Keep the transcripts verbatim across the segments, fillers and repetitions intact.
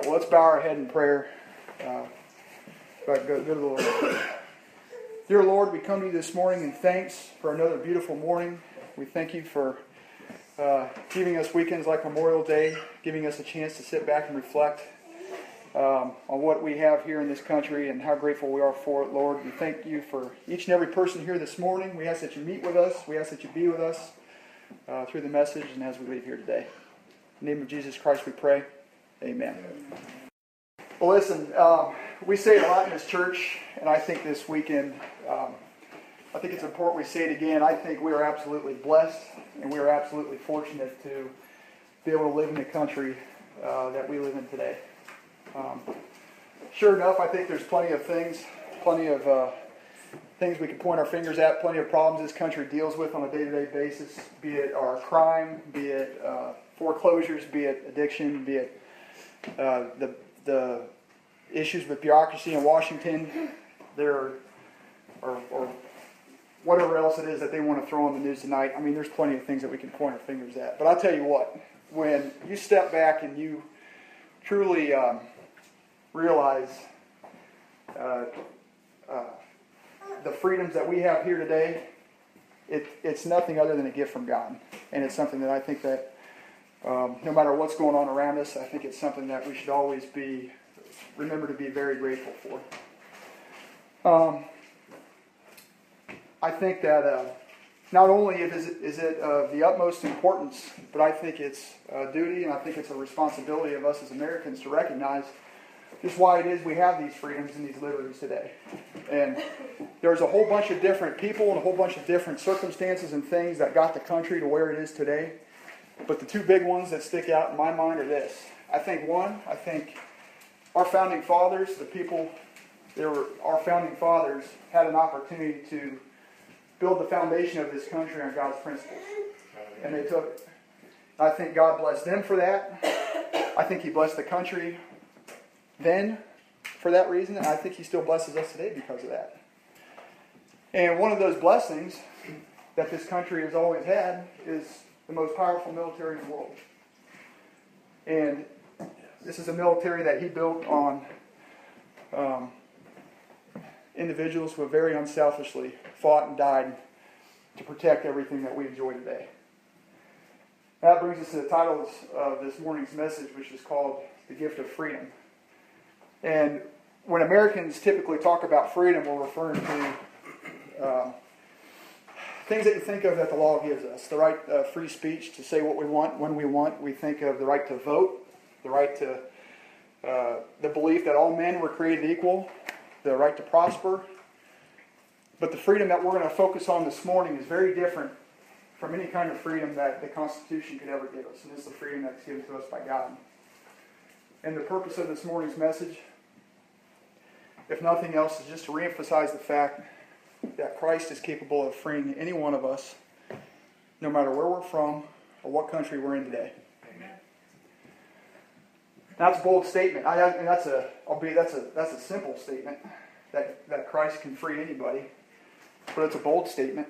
right, well, let's bow our head in prayer. Uh, but go, go to the Lord. Dear Lord, we come to you this morning in thanks for another beautiful morning. We thank you for uh, giving us weekends like Memorial Day, giving us a chance to sit back and reflect um, on what we have here in this country and how grateful we are for it, Lord. We thank you for each and every person here this morning. We ask that you meet with us. We ask that you be with us uh, through the message and as we leave here today. In the name of Jesus Christ we pray. Amen. Well, listen, um, we say it a lot in this church, and I think this weekend, um, I think it's important we say it again. I think we are absolutely blessed, and we are absolutely fortunate to be able to live in the country uh, that we live in today. Um, sure enough, I think there's plenty of things, plenty of uh, things we can point our fingers at, plenty of problems this country deals with on a day-to-day basis, be it our crime, be it uh, foreclosures, be it addiction, be it Uh, the the issues with bureaucracy in Washington, there, or, or whatever else it is that they want to throw on the news tonight. I mean, there's plenty of things that we can point our fingers at. But I'll tell you what, when you step back and you truly um, realize uh, uh, the freedoms that we have here today, it, it's nothing other than a gift from God. And it's something that I think that Um, no matter what's going on around us, I think it's something that we should always be remember to be very grateful for. Um, I think that uh, not only is it, is it of the utmost importance, but I think it's a duty and I think it's a responsibility of us as Americans to recognize just why it is we have these freedoms and these liberties today. And there's a whole bunch of different people and a whole bunch of different circumstances and things that got the country to where it is today. But the two big ones that stick out in my mind are this. I think one, I think our founding fathers, the people, they were, our founding fathers had an opportunity to build the foundation of this country on God's principles. And they took it. I think God blessed them for that. I think He blessed the country then for that reason. And I think He still blesses us today because of that. And one of those blessings that this country has always had is the most powerful military in the world. And this is a military that he built on um, individuals who have very unselfishly fought and died to protect everything that we enjoy today. That brings us to the title of this morning's message, which is called The Gift of Freedom. And when Americans typically talk about freedom, we're referring to Uh, things that you think of that the law gives us. The right uh, free speech to say what we want, when we want. We think of the right to vote, the right to uh, the belief that all men were created equal, the right to prosper. But the freedom that we're going to focus on this morning is very different from any kind of freedom that the Constitution could ever give us. And it's the freedom that's given to us by God. And the purpose of this morning's message, if nothing else, is just to reemphasize the fact that Christ is capable of freeing any one of us, no matter where we're from or what country we're in today. Amen. That's a bold statement. I, I mean, that's a, I'll be, that's a, that's a simple statement that that Christ can free anybody, but it's a bold statement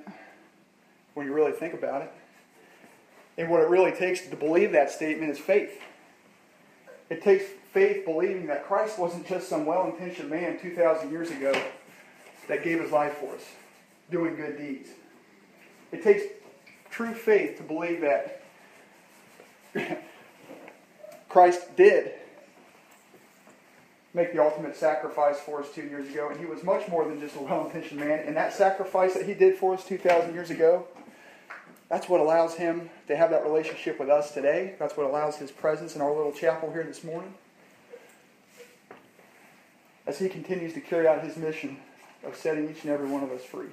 when you really think about it. And what it really takes to believe that statement is faith. It takes faith believing that Christ wasn't just some well-intentioned man two thousand years ago that gave His life for us, doing good deeds. It takes true faith to believe that Christ did make the ultimate sacrifice for us two years ago, and He was much more than just a well-intentioned man, and that sacrifice that He did for us two thousand years ago, that's what allows Him to have that relationship with us today. That's what allows His presence in our little chapel here this morning, as He continues to carry out His mission of setting each and every one of us free.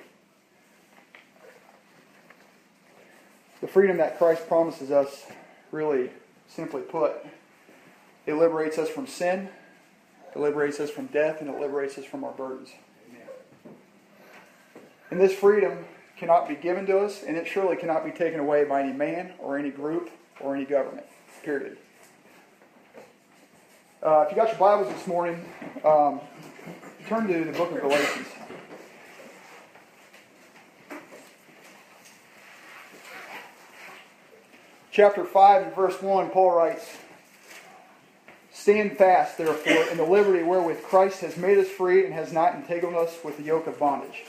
The freedom that Christ promises us, really simply put, it liberates us from sin, it liberates us from death, and it liberates us from our burdens. Amen. And this freedom cannot be given to us, and it surely cannot be taken away by any man or any group or any government, period. Uh, if you got your Bibles this morning, um, turn to the book of Galatians. Chapter five and verse one, Paul writes, Stand fast, therefore, in the liberty wherewith Christ has made us free and has not entangled us with the yoke of bondage.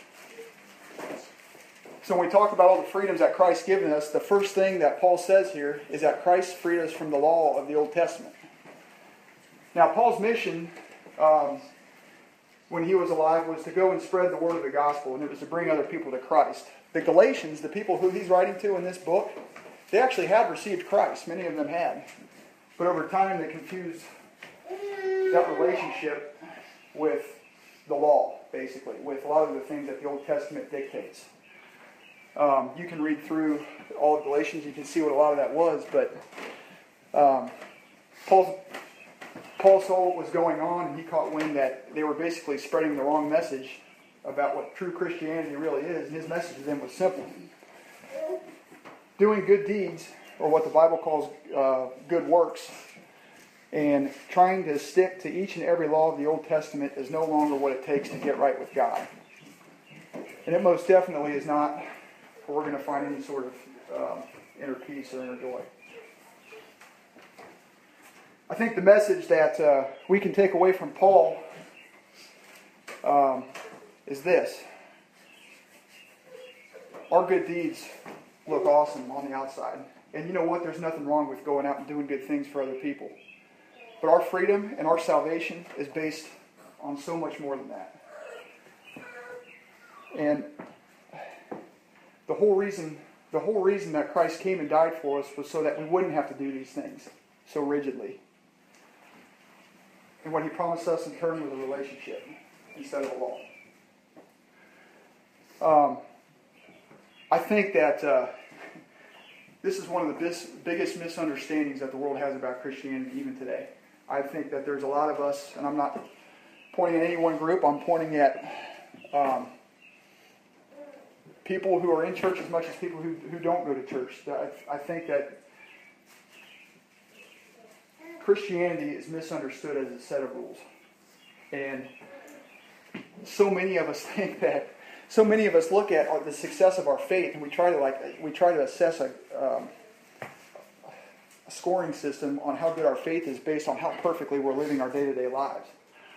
So when we talk about all the freedoms that Christ's given us, the first thing that Paul says here is that Christ freed us from the law of the Old Testament. Now, Paul's mission um, when he was alive was to go and spread the word of the gospel, and it was to bring other people to Christ. The Galatians, the people who he's writing to in this book, they actually had received Christ. Many of them had. But over time, they confused that relationship with the law, basically, with a lot of the things that the Old Testament dictates. Um, you can read through all of Galatians, you can see what a lot of that was, but um, Paul, Paul saw what was going on, and he caught wind that they were basically spreading the wrong message about what true Christianity really is, and his message to them was simple. Doing good deeds, or what the Bible calls uh, good works, and trying to stick to each and every law of the Old Testament is no longer what it takes to get right with God. And it most definitely is not where we're going to find any sort of um, inner peace or inner joy. I think the message that uh, we can take away from Paul um, is this. Our good deeds look awesome on the outside. And you know what? There's nothing wrong with going out and doing good things for other people. But our freedom and our salvation is based on so much more than that. And the whole reason, the whole reason that Christ came and died for us was so that we wouldn't have to do these things so rigidly. And what he promised us in turn was a relationship instead of a law. Um, I think that... Uh, This is one of the bis- biggest misunderstandings that the world has about Christianity even today. I think that there's a lot of us, and I'm not pointing at any one group, I'm pointing at um, people who are in church as much as people who, who don't go to church. I, I think that Christianity is misunderstood as a set of rules. And so many of us think that So many of us look at the success of our faith, and we try to like we try to assess a, um, a scoring system on how good our faith is based on how perfectly we're living our day-to-day lives.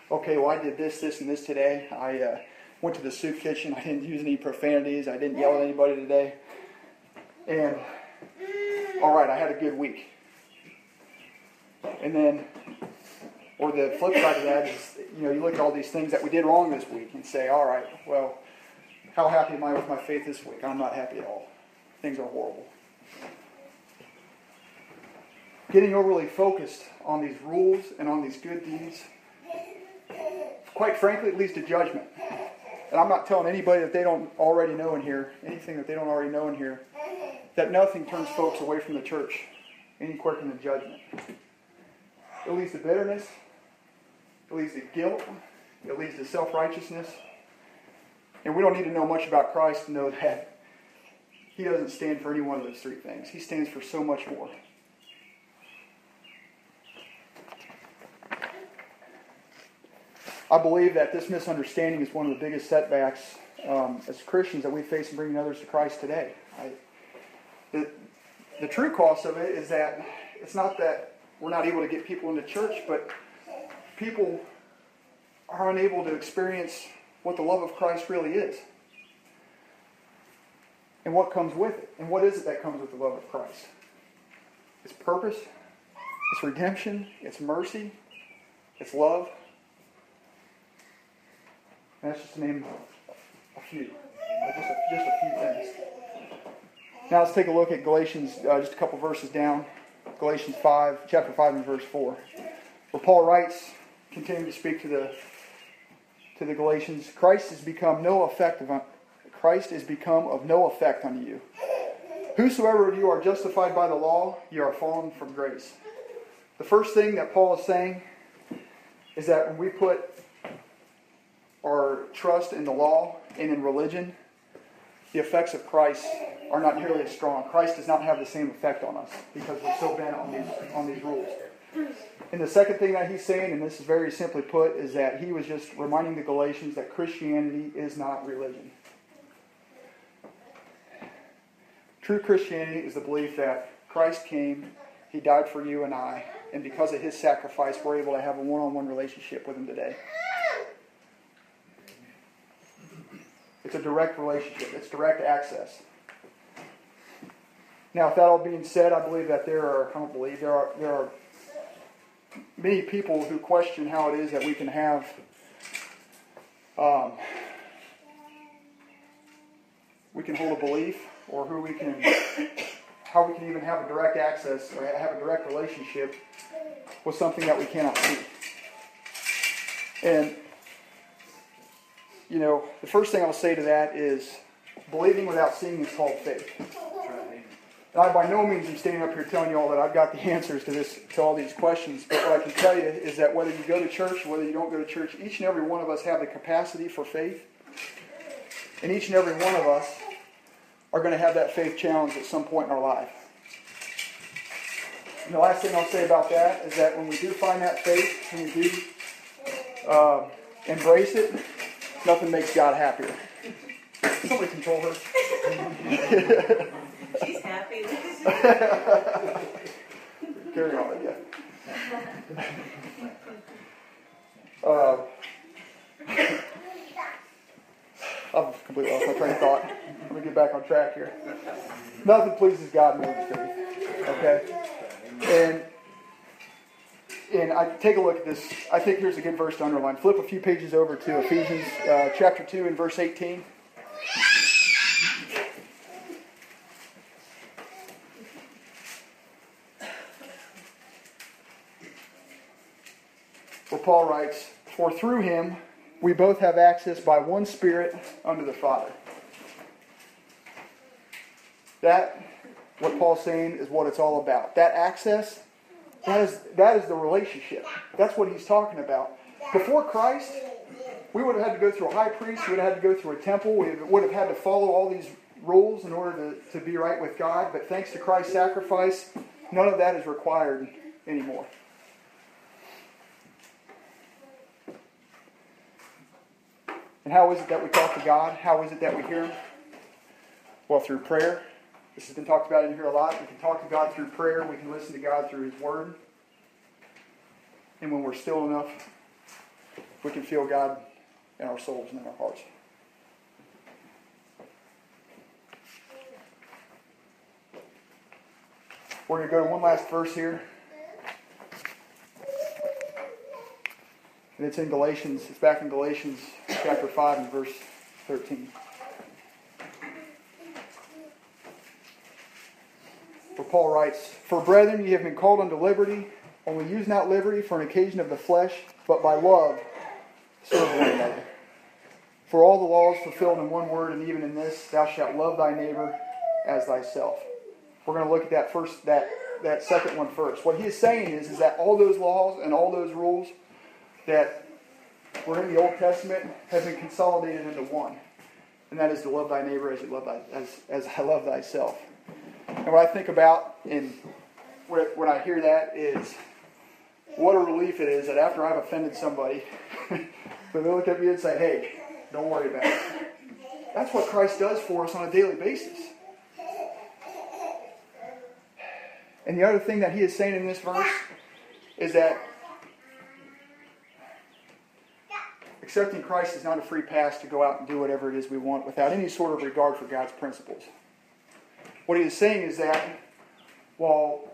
Okay, well, I did this, this, and this today. I uh, went to the soup kitchen. I didn't use any profanities. I didn't yell at anybody today. And all right, I had a good week. And then, or the flip side of that is, you know, you look at all these things that we did wrong this week and say, all right, well, how happy am I with my faith this week? I'm not happy at all. Things are horrible. Getting overly focused on these rules and on these good deeds, quite frankly, leads to judgment. And I'm not telling anybody that they don't already know in here, anything that they don't already know in here, that nothing turns folks away from the church any quicker than judgment. It leads to bitterness. It leads to guilt. It leads to self-righteousness. And we don't need to know much about Christ to know that he doesn't stand for any one of those three things. He stands for so much more. I believe that this misunderstanding is one of the biggest setbacks um, as Christians that we face in bringing others to Christ today. I, the, the true cost of it is that it's not that we're not able to get people into church, but people are unable to experience what the love of Christ really is. And what comes with it. And what is it that comes with the love of Christ? It's purpose. It's redemption. It's mercy. It's love. And that's just to name a few. Just a, just a few things. Now let's take a look at Galatians, uh, just a couple verses down. Galatians five, chapter five and verse four. Where Paul writes, continuing to speak to the To the Galatians, Christ is become no effect of Christ is become of no effect unto you. Whosoever of you are justified by the law, you are fallen from grace. The first thing that Paul is saying is that when we put our trust in the law and in religion, the effects of Christ are not nearly as strong. Christ does not have the same effect on us because we're so bent on these on these rules. And the second thing that he's saying, and this is very simply put, is that he was just reminding the Galatians that Christianity is not religion. True Christianity is the belief that Christ came, he died for you and I, And because of his sacrifice, we're able to have a one-on-one relationship with him today. It's a direct relationship. It's direct access. Now, with that all being said, I believe that there are, I don't believe, there are, there are many people who question how it is that we can have um, we can hold a belief, or who we can, how we can even have a direct access or have a direct relationship with something that we cannot see. And, you know, the first thing I'll say to that is believing without seeing is called faith. And I by no means am standing up here telling you all that I've got the answers to this, to all these questions, but what I can tell you is that whether you go to church, whether you don't go to church, each and every one of us have the capacity for faith, and each and every one of us are going to have that faith challenge at some point in our life. And the last thing I'll say about that is that when we do find that faith, when we do uh, embrace it, nothing makes God happier. Somebody control her. She's happy. Carry on, yeah. Uh, I've completely lost my train of thought. Let me get back on track here. Nothing pleases God more than faith. Okay? And and I take a look at this. I think here's a good verse to underline. Flip a few pages over to Ephesians uh, chapter two and verse eighteen. Where Paul writes, "For through him we both have access by one Spirit unto the Father." That, what Paul's saying, is what it's all about. That access, that is, that is the relationship. That's what he's talking about. Before Christ, we would have had to go through a high priest, we would have had to go through a temple, we would have had to follow all these rules in order to, to be right with God, but thanks to Christ's sacrifice, none of that is required anymore. And how is it that we talk to God? How is it that we hear Him? Well, through prayer. This has been talked about in here a lot. We can talk to God through prayer. We can listen to God through His Word. And when we're still enough, we can feel God in our souls and in our hearts. We're going to go to one last verse here. And it's in Galatians. It's back in Galatians chapter five and verse thirteen. Where Paul writes, "For brethren, ye have been called unto liberty. Only use not liberty for an occasion of the flesh, but by love serve one another. For all the law is fulfilled in one word, and even in this, thou shalt love thy neighbor as thyself." We're going to look at that first, that that second one first. What he is saying is, is that all those laws and all those rules that were in the Old Testament have been consolidated into one. And that is to love thy neighbor as you love thy, as, as I love thyself. And what I think about in when I hear that is what a relief it is that after I've offended somebody, they look at me and say, "Hey, don't worry about it." That's what Christ does for us on a daily basis. And the other thing that he is saying in this verse is that accepting Christ is not a free pass to go out and do whatever it is we want without any sort of regard for God's principles. What he is saying is that while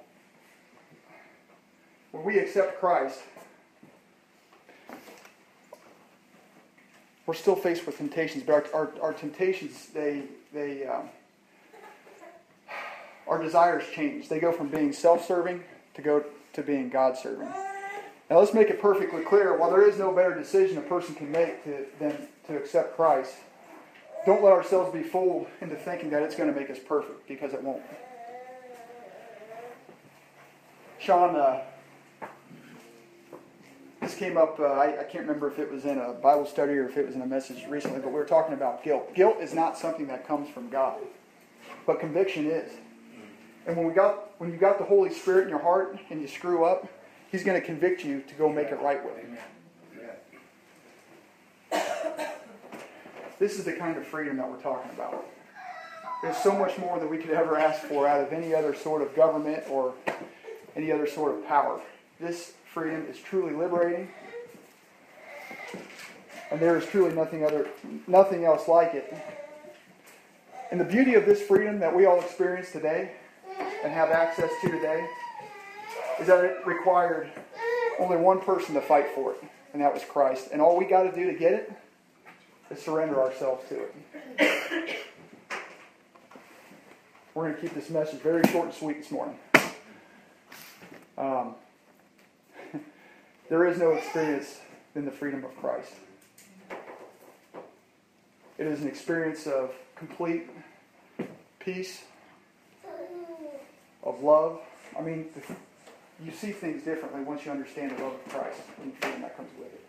when we accept Christ, we're still faced with temptations, but our, our, our temptations, they, they, um, our desires change. They go from being self-serving to go to being God-serving. Now let's make it perfectly clear, while there is no better decision a person can make to, than to accept Christ, don't let ourselves be fooled into thinking that it's going to make us perfect, because it won't. Sean, uh, this came up, uh, I, I can't remember if it was in a Bible study or if it was in a message recently, but we were talking about guilt. Guilt is not something that comes from God, but conviction is. And when we got, when you got the Holy Spirit in your heart and you screw up, He's going to convict you to go make it right with Him. This is the kind of freedom that we're talking about. There's so much more that we could ever ask for out of any other sort of government or any other sort of power. This freedom is truly liberating, and there is truly nothing other, nothing else like it. And the beauty of this freedom that we all experience today and have access to today is that it required only one person to fight for it, and that was Christ. And all we got to do to get it is surrender ourselves to it. We're going to keep this message very short and sweet this morning. Um, there is no experience than the freedom of Christ. It is an experience of complete peace, of love. I mean, you see things differently once you understand the love of Christ and the freedom that comes with it.